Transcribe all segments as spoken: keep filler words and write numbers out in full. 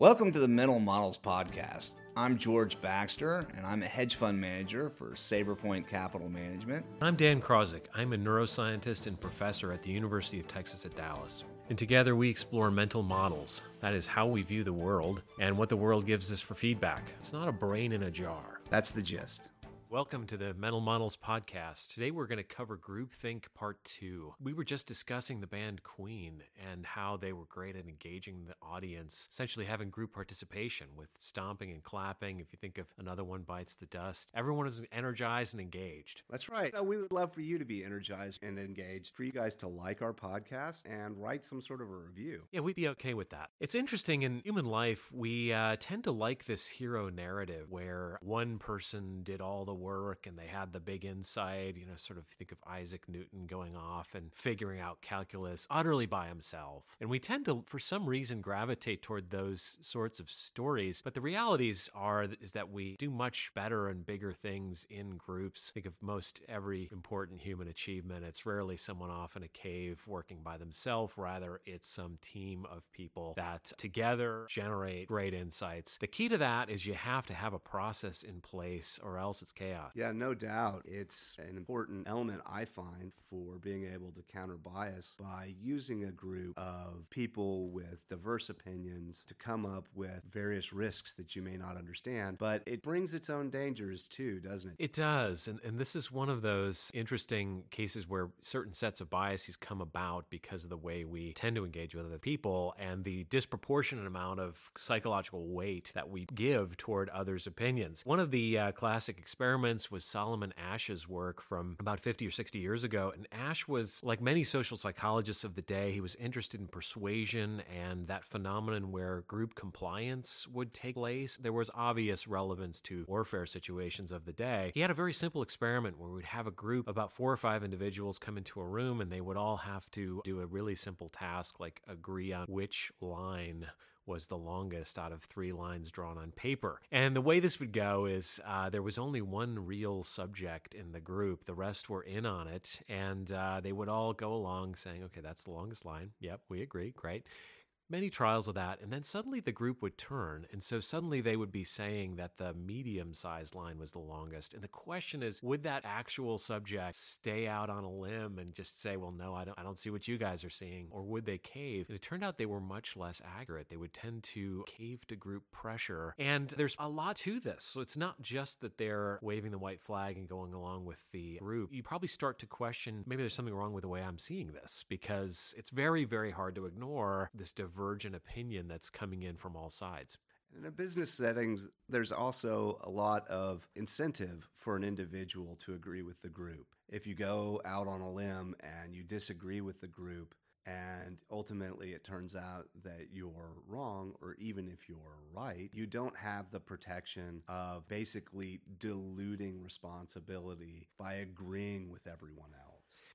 Welcome to the Mental Models Podcast. I'm George Baxter, and I'm a hedge fund manager for SaberPoint Capital Management. I'm Dan Krawczyk. I'm a neuroscientist and professor at the University of Texas at Dallas. And together we explore mental models. That is how we view the world and what the world gives us for feedback. It's not a brain in a jar. That's the gist. Welcome to the Mental Models Podcast. Today we're going to cover Groupthink Part two. We were just discussing the band Queen and how they were great at engaging the audience, essentially having group participation with stomping and clapping. If you think of Another One Bites the Dust, everyone is energized and engaged. That's right. So we would love for you to be energized and engaged, for you guys to like our podcast and write some sort of a review. Yeah, we'd be okay with that. It's interesting, in human life, we uh, tend to like this hero narrative where one person did all the work and they had the big insight, you know, sort of think of Isaac Newton going off and figuring out calculus utterly by himself. And we tend to, for some reason, gravitate toward those sorts of stories. But the realities are, is that we do much better and bigger things in groups. Think of most every important human achievement. It's rarely someone off in a cave working by themselves. Rather, it's some team of people that together generate great insights. The key to that is you have to have a process in place or else it's chaos. Yeah, no doubt. It's an important element, I find, for being able to counter bias by using a group of people with diverse opinions to come up with various risks that you may not understand. But it brings its own dangers too, doesn't it? It does. And, and this is one of those interesting cases where certain sets of biases come about because of the way we tend to engage with other people and the disproportionate amount of psychological weight that we give toward others' opinions. One of the uh, classic experiments was Solomon Ash's work from about fifty or sixty years ago. And Ash was, like many social psychologists of the day, he was interested in persuasion and that phenomenon where group compliance would take place. There was obvious relevance to warfare situations of the day. He had a very simple experiment where we'd have a group, about four or five individuals, come into a room and they would all have to do a really simple task, like agree on which line was the longest out of three lines drawn on paper. And the way this would go is uh, there was only one real subject in the group. The rest were in on it, and uh, they would all go along saying, okay, that's the longest line. Yep, we agree. Great. Many trials of that, and then suddenly the group would turn, and so suddenly they would be saying that the medium-sized line was the longest, and the question is, would that actual subject stay out on a limb and just say, well, no, I don't I don't see what you guys are seeing, or would they cave? And it turned out they were much less accurate. They would tend to cave to group pressure, and there's a lot to this, so it's not just that they're waving the white flag and going along with the group. You probably start to question, maybe there's something wrong with the way I'm seeing this, because it's very, very hard to ignore this diverse virgin opinion that's coming in from all sides. In a business settings, there's also a lot of incentive for an individual to agree with the group. If you go out on a limb and you disagree with the group, and ultimately it turns out that you're wrong, or even if you're right, you don't have the protection of basically diluting responsibility by agreeing with everyone else.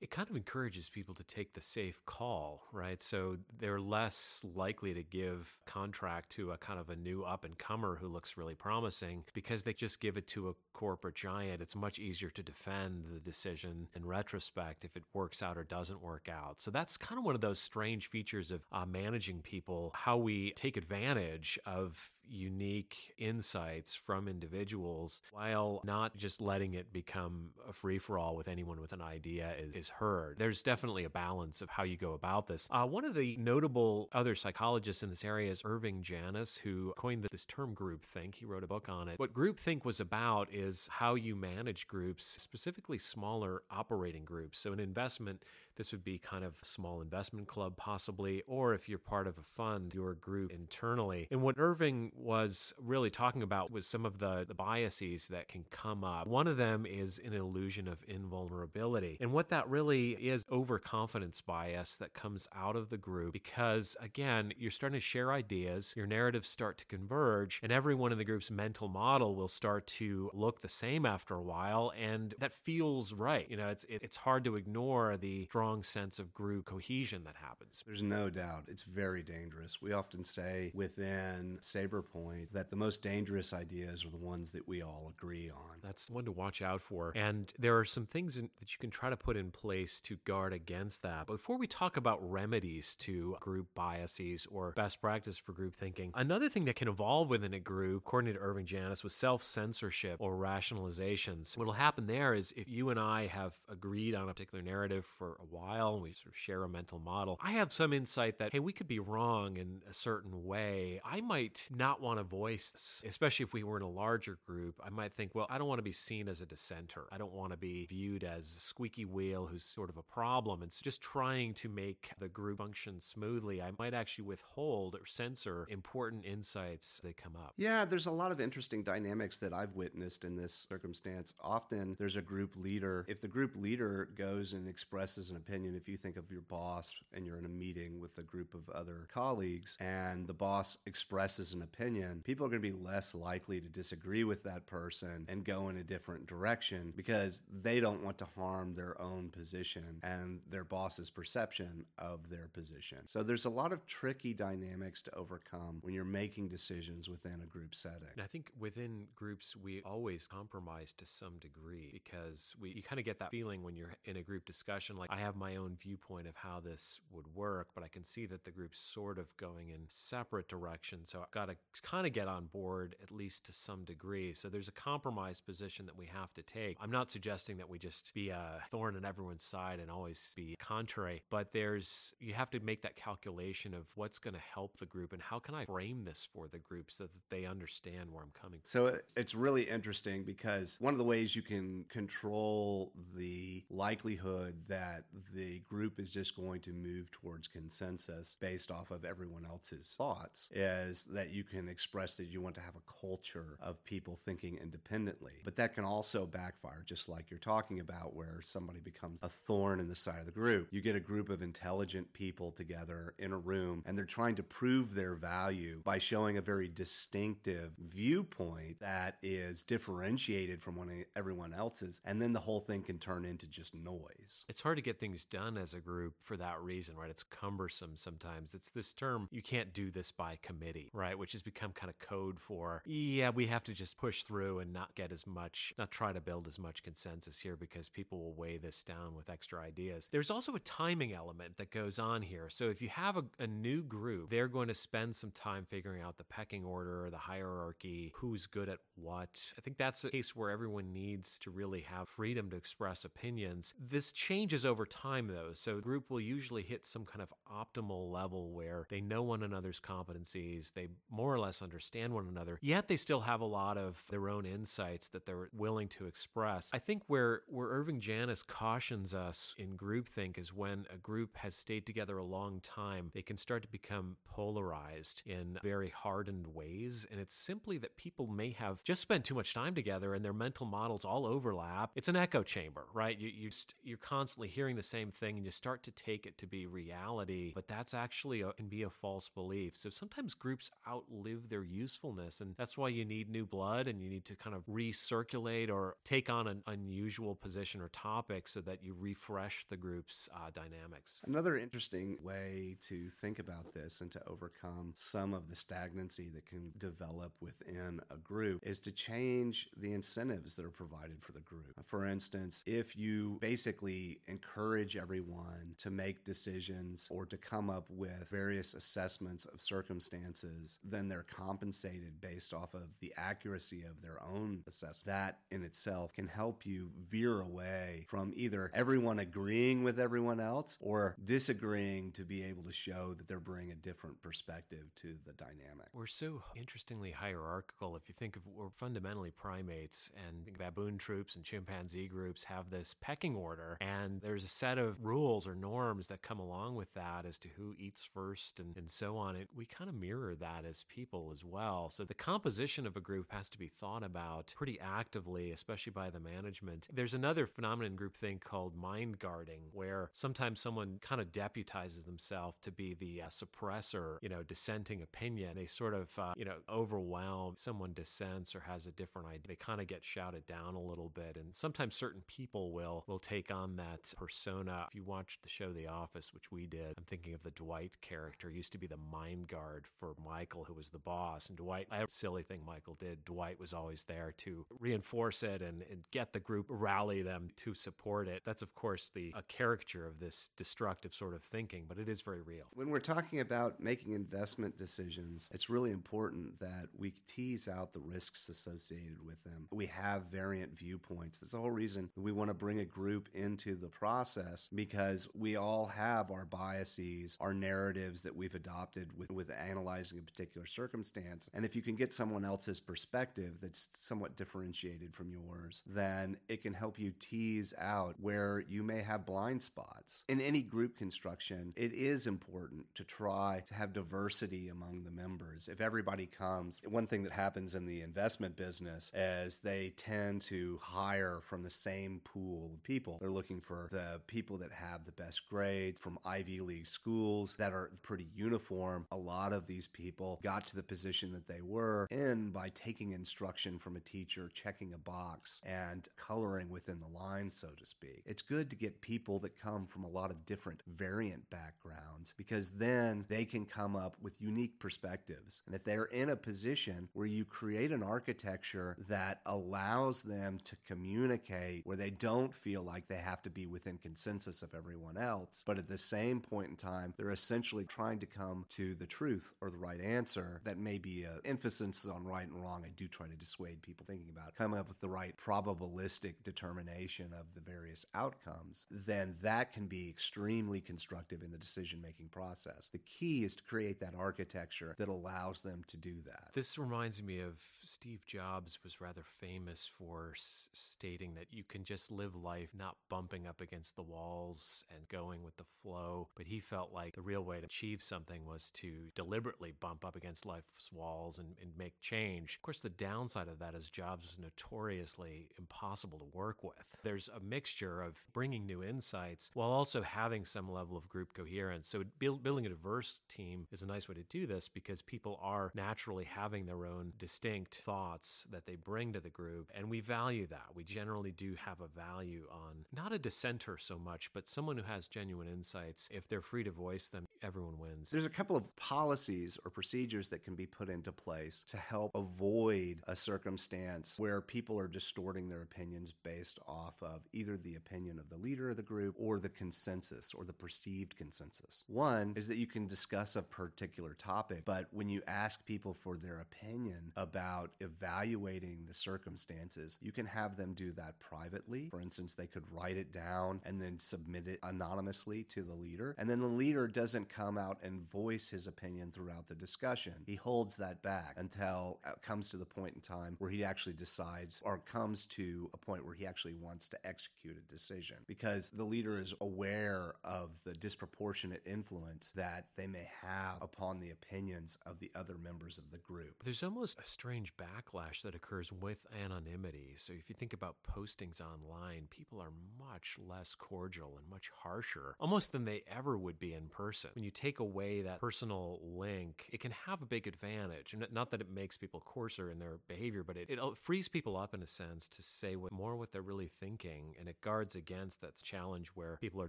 It kind of encourages people to take the safe call, right? So they're less likely to give contract to a kind of a new up-and-comer who looks really promising because they just give it to a corporate giant. It's much easier to defend the decision in retrospect if it works out or doesn't work out. So that's kind of one of those strange features of uh, managing people, how we take advantage of unique insights from individuals while not just letting it become a free-for-all with anyone with an idea is heard. There's definitely a balance of how you go about this. Uh, one of the notable other psychologists in this area is Irving Janis, who coined this term groupthink. He wrote a book on it. What groupthink was about is how you manage groups, specifically smaller operating groups. So an investment, this would be kind of a small investment club possibly, or if you're part of a fund, your group internally. And what Irving was really talking about was some of the, the biases that can come up. One of them is an illusion of invulnerability. And what that really is, overconfidence bias that comes out of the group because, again, you're starting to share ideas, your narratives start to converge, and everyone in the group's mental model will start to look the same after a while, and that feels right. You know, it's, it, it's hard to ignore the strong strong sense of group cohesion that happens. There's no doubt. It's very dangerous. We often say within SaberPoint that the most dangerous ideas are the ones that we all agree on. That's one to watch out for. And there are some things in, that you can try to put in place to guard against that. Before we talk about remedies to group biases or best practice for group thinking, another thing that can evolve within a group, according to Irving Janis, was self-censorship or rationalizations. What will happen there is if you and I have agreed on a particular narrative for a while and we sort of share a mental model, I have some insight that, hey, we could be wrong in a certain way. I might not want to voice this, especially if we were in a larger group. I might think, well, I don't want to be seen as a dissenter. I don't want to be viewed as a squeaky wheel who's sort of a problem. And so just trying to make the group function smoothly, I might actually withhold or censor important insights that come up. Yeah, there's a lot of interesting dynamics that I've witnessed in this circumstance. Often there's a group leader. If the group leader goes and expresses an opinion, if you think of your boss and you're in a meeting with a group of other colleagues and the boss expresses an opinion, people are going to be less likely to disagree with that person and go in a different direction because they don't want to harm their own position and their boss's perception of their position. So there's a lot of tricky dynamics to overcome when you're making decisions within a group setting. And I think within groups, we always compromise to some degree because we you kind of get that feeling when you're in a group discussion, like I have my own viewpoint of how this would work, but I can see that the group's sort of going in separate directions. So I've got to kind of get on board at least to some degree. So there's a compromise position that we have to take. I'm not suggesting that we just be a thorn in everyone's side and always be contrary, but there's you have to make that calculation of what's going to help the group and how can I frame this for the group so that they understand where I'm coming from. So it's really interesting because one of the ways you can control the likelihood that the group is just going to move towards consensus based off of everyone else's thoughts is that you can express that you want to have a culture of people thinking independently. But that can also backfire, just like you're talking about, where somebody becomes a thorn in the side of the group. You get a group of intelligent people together in a room, and they're trying to prove their value by showing a very distinctive viewpoint that is differentiated from one, everyone else's, and then the whole thing can turn into just noise. It's hard to get things done as a group for that reason, right? It's cumbersome sometimes. It's this term, you can't do this by committee, right? Which has become kind of code for, yeah, we have to just push through and not get as much, not try to build as much consensus here because people will weigh this down with extra ideas. There's also a timing element that goes on here. So if you have a, a new group, they're going to spend some time figuring out the pecking order, the hierarchy, who's good at what. I think that's a case where everyone needs to really have freedom to express opinions. This changes over time though. So the group will usually hit some kind of optimal level where they know one another's competencies, they more or less understand one another, yet they still have a lot of their own insights that they're willing to express. I think where, where Irving Janis cautions us in groupthink is when a group has stayed together a long time, they can start to become polarized in very hardened ways. And it's simply that people may have just spent too much time together and their mental models all overlap. It's an echo chamber, right? You, you st- you're constantly hearing the same thing and you start to take it to be reality, but that's actually a, can be a false belief. So sometimes groups outlive their usefulness, and that's why you need new blood and you need to kind of recirculate or take on an unusual position or topic so that you refresh the group's uh, dynamics. Another interesting way to think about this and to overcome some of the stagnancy that can develop within a group is to change the incentives that are provided for the group. For instance, if you basically encourage everyone to make decisions or to come up with various assessments of circumstances, then they're compensated based off of the accuracy of their own assessment. That in itself can help you veer away from either everyone agreeing with everyone else or disagreeing to be able to show that they're bringing a different perspective to the dynamic. We're so interestingly hierarchical. If you think of we're fundamentally primates, and baboon troops and chimpanzee groups have this pecking order, and there's a set of rules or norms that come along with that as to who eats first and, and so on. It, we kind of mirror that as people as well. So the composition of a group has to be thought about pretty actively, especially by the management. There's another phenomenon in groupthink called mind guarding, where sometimes someone kind of deputizes themselves to be the uh, suppressor, you know, dissenting opinion. They sort of, uh, you know, overwhelm someone dissents or has a different idea. They kind of get shouted down a little bit. And sometimes certain people will will take on that persona persona. If you watched the show The Office, which we did, I'm thinking of the Dwight character. He used to be the mind guard for Michael, who was the boss. And Dwight, every silly thing Michael did, Dwight was always there to reinforce it and, and get the group, rally them to support it. That's, of course, the a caricature of this destructive sort of thinking, but it is very real. When we're talking about making investment decisions, it's really important that we tease out the risks associated with them. We have variant viewpoints. That's the whole reason we want to bring a group into the process, because we all have our biases, our narratives that we've adopted with, with analyzing a particular circumstance. And if you can get someone else's perspective that's somewhat differentiated from yours, then it can help you tease out where you may have blind spots. In any group construction, it is important to try to have diversity among the members. If everybody comes, one thing that happens in the investment business is they tend to hire from the same pool of people. They're looking for the people that have the best grades from Ivy League schools that are pretty uniform. A lot of these people got to the position that they were in by taking instruction from a teacher, checking a box, and coloring within the lines, so to speak. It's good to get people that come from a lot of different variant backgrounds, because then they can come up with unique perspectives. And if they're in a position where you create an architecture that allows them to communicate, where they don't feel like they have to be within consensus of everyone else, but at the same point in time, they're essentially trying to come to the truth or the right answer. That may be an emphasis on right and wrong. I do try to dissuade people thinking about coming up with the right probabilistic determination of the various outcomes, then that can be extremely constructive in the decision-making process. The key is to create that architecture that allows them to do that. This reminds me of Steve Jobs was rather famous for s- stating that you can just live life not bumping up against the walls and going with the flow, but he felt like the real way to achieve something was to deliberately bump up against life's walls and, and make change. Of course, the downside of that is Jobs was notoriously impossible to work with. There's a mixture of bringing new insights while also having some level of group coherence. So build, building a diverse team is a nice way to do this, because people are naturally having their own distinct thoughts that they bring to the group, and we value that. We generally do have a value on not a dissenter so much, but someone who has genuine insights. If they're free to voice them, everyone wins. There's a couple of policies or procedures that can be put into place to help avoid a circumstance where people are distorting their opinions based off of either the opinion of the leader of the group or the consensus or the perceived consensus. One is that you can discuss a particular topic, but when you ask people for their opinion about evaluating the circumstances, you can have them do that privately. For instance, they could write it down and then submit it anonymously to the leader, and then the leader doesn't come out and voice his opinion throughout the discussion. He holds that back until it comes to the point in time where he actually decides, or comes to a point where he actually wants to execute a decision, because the leader is aware of the disproportionate influence that they may have upon the opinions of the other members of the group. There's almost a strange backlash that occurs with anonymity. So if you think about postings online, people are much less cordial and much harsher, almost than they ever would be in person. When you take away that personal link, it can have a big advantage. And not that it makes people coarser in their behavior, but it, it frees people up in a sense to say what, more what they're really thinking, and it guards against that challenge where people are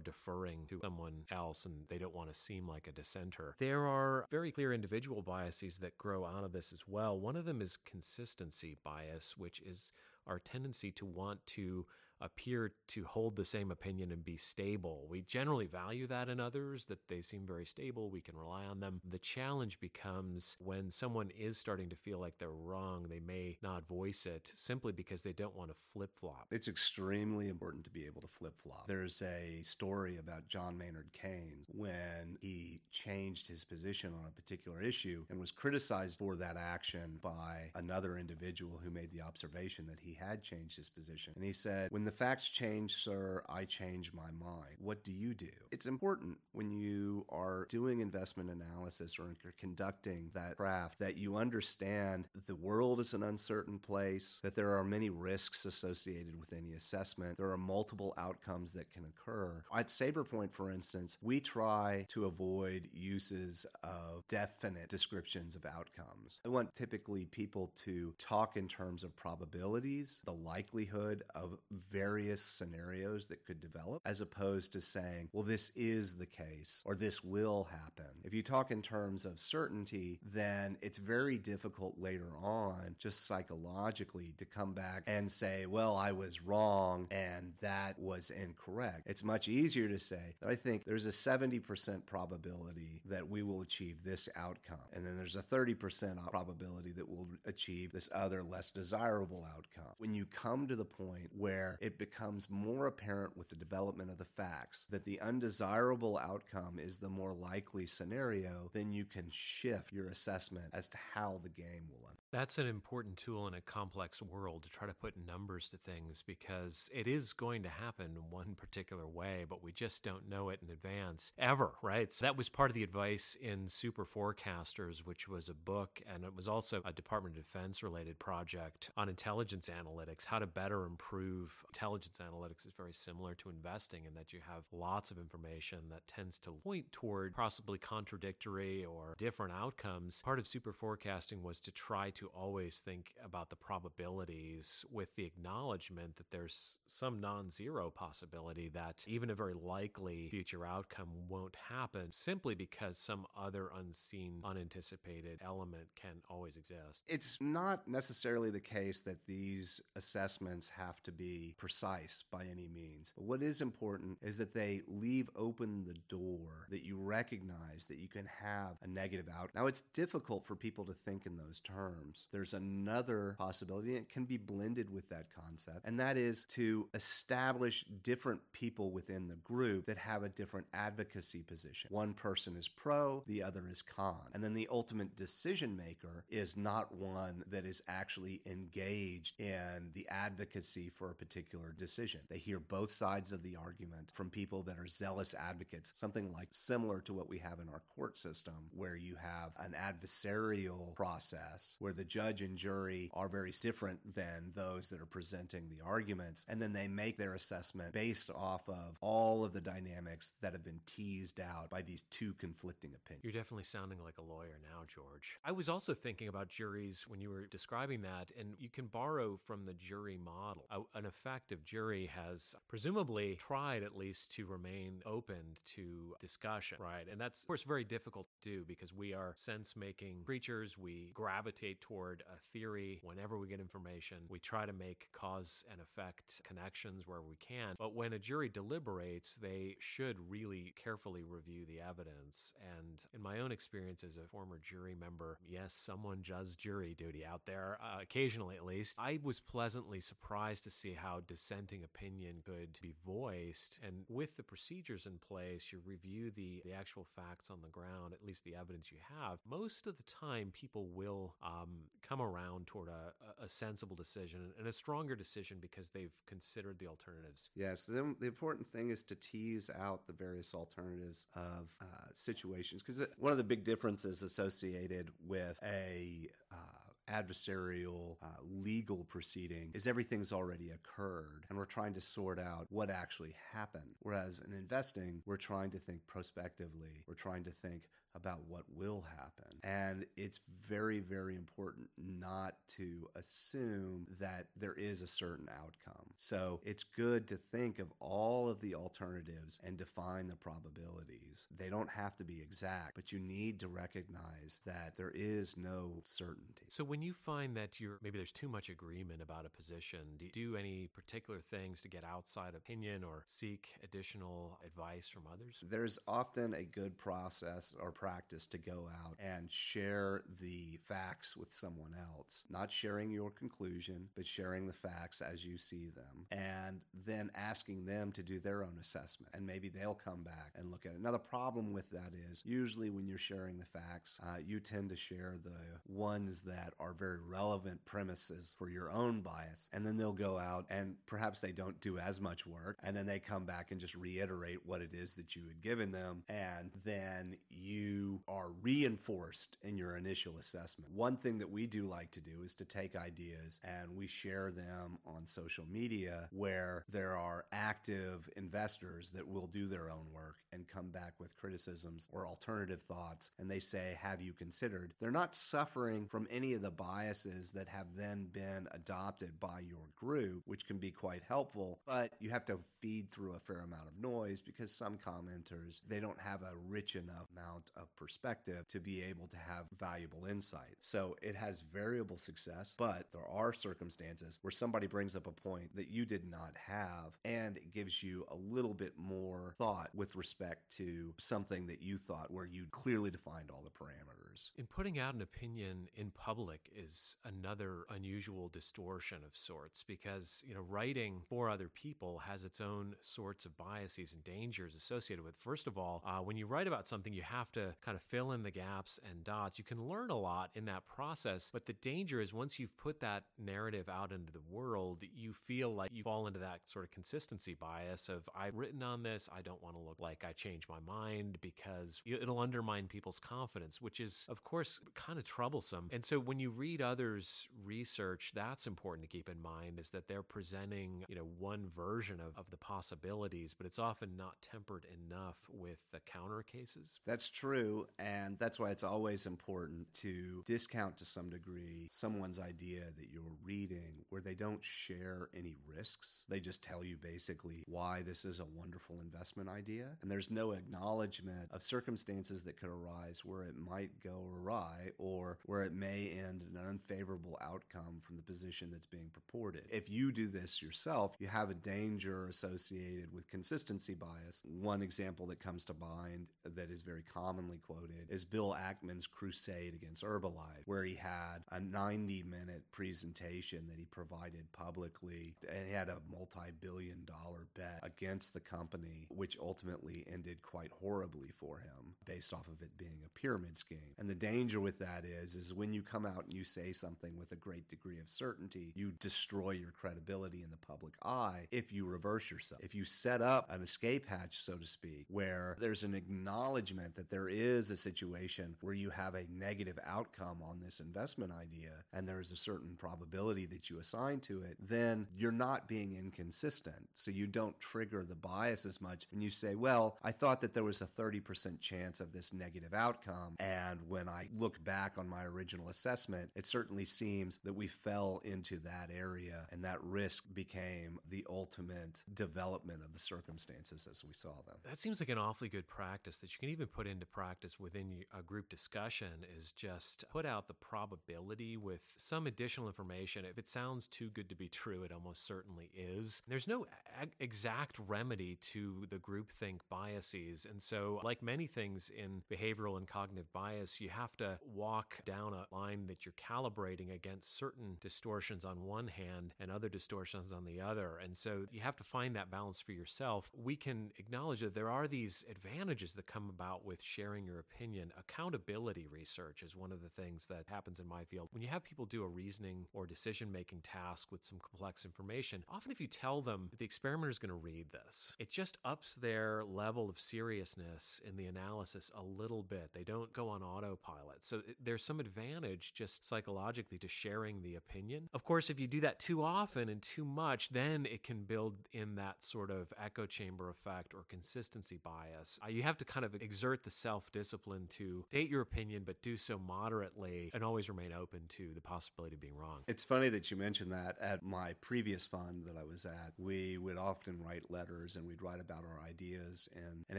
deferring to someone else and they don't want to seem like a dissenter. There are very clear individual biases that grow out of this as well. One of them is consistency bias, which is our tendency to want to appear to hold the same opinion and be stable. We generally value that in others, that they seem very stable, we can rely on them. The challenge becomes when someone is starting to feel like they're wrong, they may not voice it simply because they don't want to flip-flop. It's extremely important to be able to flip-flop. There's a story about John Maynard Keynes when he changed his position on a particular issue and was criticized for that action by another individual who made the observation that he had changed his position. And he said, "When the facts change, sir, I change my mind. What do you do?" It's important when you are doing investment analysis or conducting that craft that you understand that the world is an uncertain place, that there are many risks associated with any assessment. There are multiple outcomes that can occur. At SaberPoint, for instance, we try to avoid uses of definite descriptions of outcomes. I want typically people to talk in terms of probabilities, the likelihood of various various scenarios that could develop, as opposed to saying, well, this is the case or this will happen. If you talk in terms of certainty, then it's very difficult later on, just psychologically, to come back and say, well, I was wrong and that was incorrect. It's much easier to say that I think there's a seventy percent probability that we will achieve this outcome. And then there's a thirty percent probability that we'll achieve this other less desirable outcome. When you come to the point where it becomes more apparent with the development of the facts that the undesirable outcome is the more likely scenario, then you can shift your assessment as to how the game will unfold. That's an important tool in a complex world, to try to put numbers to things, because it is going to happen one particular way, but we just don't know it in advance ever, right? So that was part of the advice in Super Forecasters, which was a book, and it was also a Department of Defense related project on intelligence analytics, how to better improve intelligence analytics. Is very similar to investing in that you have lots of information that tends to point toward possibly contradictory or different outcomes. Part of super forecasting was to try to always think about the probabilities with the acknowledgement that there's some non-zero possibility that even a very likely future outcome won't happen, simply because some other unseen, unanticipated element can always exist. It's not necessarily the case that these assessments have to be precise by any means. But what is important is that they leave open the door that you recognize that you can have a negative outcome. Now, it's difficult for people to think in those terms. There's another possibility, and it can be blended with that concept, and that is to establish different people within the group that have a different advocacy position. One person is pro, the other is con. And then the ultimate decision maker is not one that is actually engaged in the advocacy for a particular decision. They hear both sides of the argument from people that are zealous advocates, something like similar to what we have in our court system, where you have an adversarial process where the judge and jury are very different than those that are presenting the arguments, and then they make their assessment based off of all of the dynamics that have been teased out by these two conflicting opinions. You're definitely sounding like a lawyer now, George. I was also thinking about juries when you were describing that, and you can borrow from the jury model. An effective jury has presumably tried at least to remain open to discussion, right? And that's, of course, very difficult to do because we are sense-making creatures. We gravitate toward a theory whenever we get information. We try to make cause and effect connections where we can. But when a jury deliberates, they should really carefully review the evidence. And in my own experience as a former jury member, yes, someone does jury duty out there, uh, occasionally at least, I was pleasantly surprised to see how dissenting opinion could be voiced. And with the procedures in place, you review the, the actual facts on the ground, at least the evidence you have. Most of the time, people will um, come around toward a, a sensible decision and a stronger decision because they've considered the alternatives. Yes, the, the important thing is to tease out the various alternatives of uh, situations, because one of the big differences associated with a uh, adversarial uh, legal proceeding is everything's already occurred, and we're trying to sort out what actually happened. Whereas in investing, we're trying to think prospectively. We're trying to think about what will happen. And it's very, very important not to assume that there is a certain outcome. So it's good to think of all of the alternatives and define the probabilities. They don't have to be exact, but you need to recognize that there is no certainty. So when you find that you're maybe there's too much agreement about a position, do you do any particular things to get outside opinion or seek additional advice from others? There's often a good process or practice to go out and share the facts with someone else, not sharing your conclusion, but sharing the facts as you see them, and then asking them to do their own assessment. And maybe they'll come back and look at it. Now, the problem with that is usually when you're sharing the facts, uh, you tend to share the ones that are very relevant premises for your own bias, and then they'll go out and perhaps they don't do as much work, and then they come back and just reiterate what it is that you had given them, and then you are reinforced honest in your initial assessment. One thing that we do like to do is to take ideas and we share them on social media where there are active investors that will do their own work and come back with criticisms or alternative thoughts. And they say, have you considered? They're not suffering from any of the biases that have then been adopted by your group, which can be quite helpful, but you have to feed through a fair amount of noise because some commenters, they don't have a rich enough amount of perspective to be able to have valuable insight. So it has variable success, but there are circumstances where somebody brings up a point that you did not have, and it gives you a little bit more thought with respect to something that you thought where you clearly defined all the parameters. And putting out an opinion in public is another unusual distortion of sorts because, you know, writing for other people has its own sorts of biases and dangers associated with it. First of all, uh, when you write about something, you have to kind of fill in the gaps and dots. You can learn a lot in that process, but the danger is once you've put that narrative out into the world, you feel like you fall into that sort of consistency bias of, I've written on this, I don't want to look like I changed my mind, because it'll undermine people's confidence, which is, of course, kind of troublesome. And so when you read others' research, that's important to keep in mind, is that they're presenting, you know, one version of, of the possibilities, but it's often not tempered enough with the counter cases. That's true. And that's why it's always important to discount to some degree someone's idea that you're reading where they don't share any risks. They just tell you basically why this is a wonderful investment idea. And there's no acknowledgement of circumstances that could arise where it might go awry or where it may end in an unfavorable outcome from the position that's being purported. If you do this yourself, you have a danger associated with consistency bias. One example that comes to mind that is very commonly quoted is Bill Ackman's crusade against Herbalife, where he had a ninety-minute presentation that he provided publicly and had a multi-billion dollar bet against the company, which ultimately ended quite horribly for him based off of it being a pyramid scheme. And the danger with that is, is when you come out and you say something with a great degree of certainty, you destroy your credibility in the public eye if you reverse yourself. If you set up an escape hatch, so to speak, where there's an acknowledgement that there is a situation where you have a negative outcome on this investment idea and there is a certain probability that you assign to it, then you're not being inconsistent. So you don't trigger the bias as much. And you say, well, I thought that there was a thirty percent chance of this negative outcome. And when I look back on my original assessment, it certainly seems that we fell into that area and that risk became the ultimate development of the circumstances as we saw them. That seems like an awfully good practice that you can even put into practice within a group discussion, is just put out the probability with some additional information. If it sounds too good to be true, it almost certainly is. There's no ag- exact remedy to the groupthink biases. And so like many things in behavioral and cognitive bias, you have to walk down a line that you're calibrating against certain distortions on one hand and other distortions on the other. And so you have to find that balance for yourself. We can acknowledge that there are these advantages that come about with sharing your opinion. Accountability research is one of the things that happens in my field. When you have people do a reasoning or decision-making task with some complex information, often if you tell them the experimenter is going to read this, it just ups their level of seriousness in the analysis a little bit. They don't go on autopilot. So it, there's some advantage just psychologically to sharing the opinion. Of course, if you do that too often and too much, then it can build in that sort of echo chamber effect or consistency bias. Uh, you have to kind of exert the self-discipline to state your opinion, but do so moderately and always remain open to the possibility of being wrong. It's funny that you mentioned that. At my previous fund that I was at, we would often write letters and we'd write about our ideas. And, and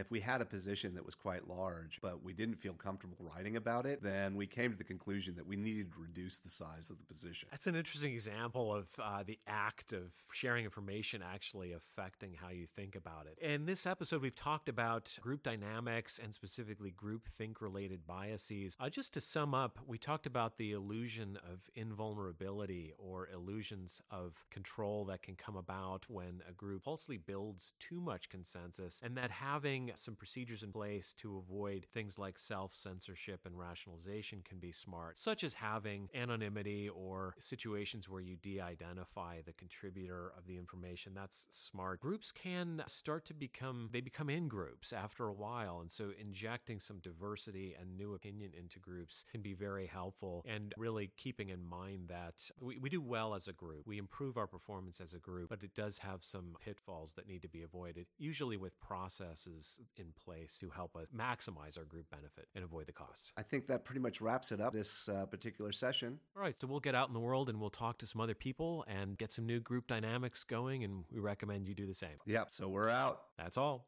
if we had a position that was quite large, but we didn't feel comfortable writing about it, then we came to the conclusion that we needed to reduce the size of the position. That's an interesting example of uh, the act of sharing information actually affecting how you think about it. In this episode, we've talked about group dynamics and specifically groupthink-related biases. Uh, just to sum up, we talked about the illusion of invulnerability or illusions of control that can come about when a group falsely builds too much consensus, and that having some procedures in place to avoid things like self-censorship and rationalization can be smart, such as having anonymity or situations where you de-identify the contributor of the information. That's smart. Groups can start to become, they become in groups after a while, and so injecting some diversity and new opinions opinion into groups can be very helpful. And really keeping in mind that we, we do well as a group. We improve our performance as a group, but it does have some pitfalls that need to be avoided, usually with processes in place to help us maximize our group benefit and avoid the costs. I think that pretty much wraps it up, this uh, particular session. All right, so we'll get out in the world and we'll talk to some other people and get some new group dynamics going, and we recommend you do the same. Yep, so we're out. That's all.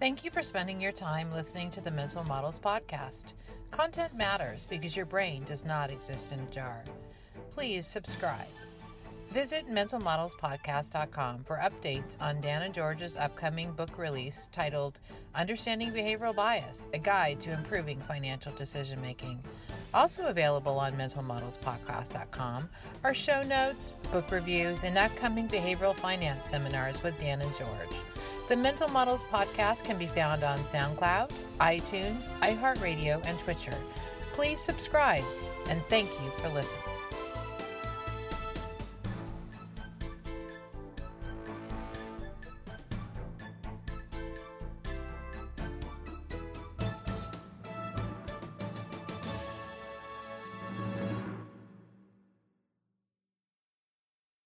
Thank you for spending your time listening to the Mental Models Podcast. Content matters because your brain does not exist in a jar. Please subscribe. Visit Mental Models Podcast dot com for updates on Dan and George's upcoming book release titled Understanding Behavioral Bias: A Guide to Improving Financial Decision Making. Also available on Mental Models Podcast dot com are show notes, book reviews, and upcoming behavioral finance seminars with Dan and George. The Mental Models Podcast can be found on SoundCloud, iTunes, iHeartRadio, and Twitter. Please subscribe, and thank you for listening.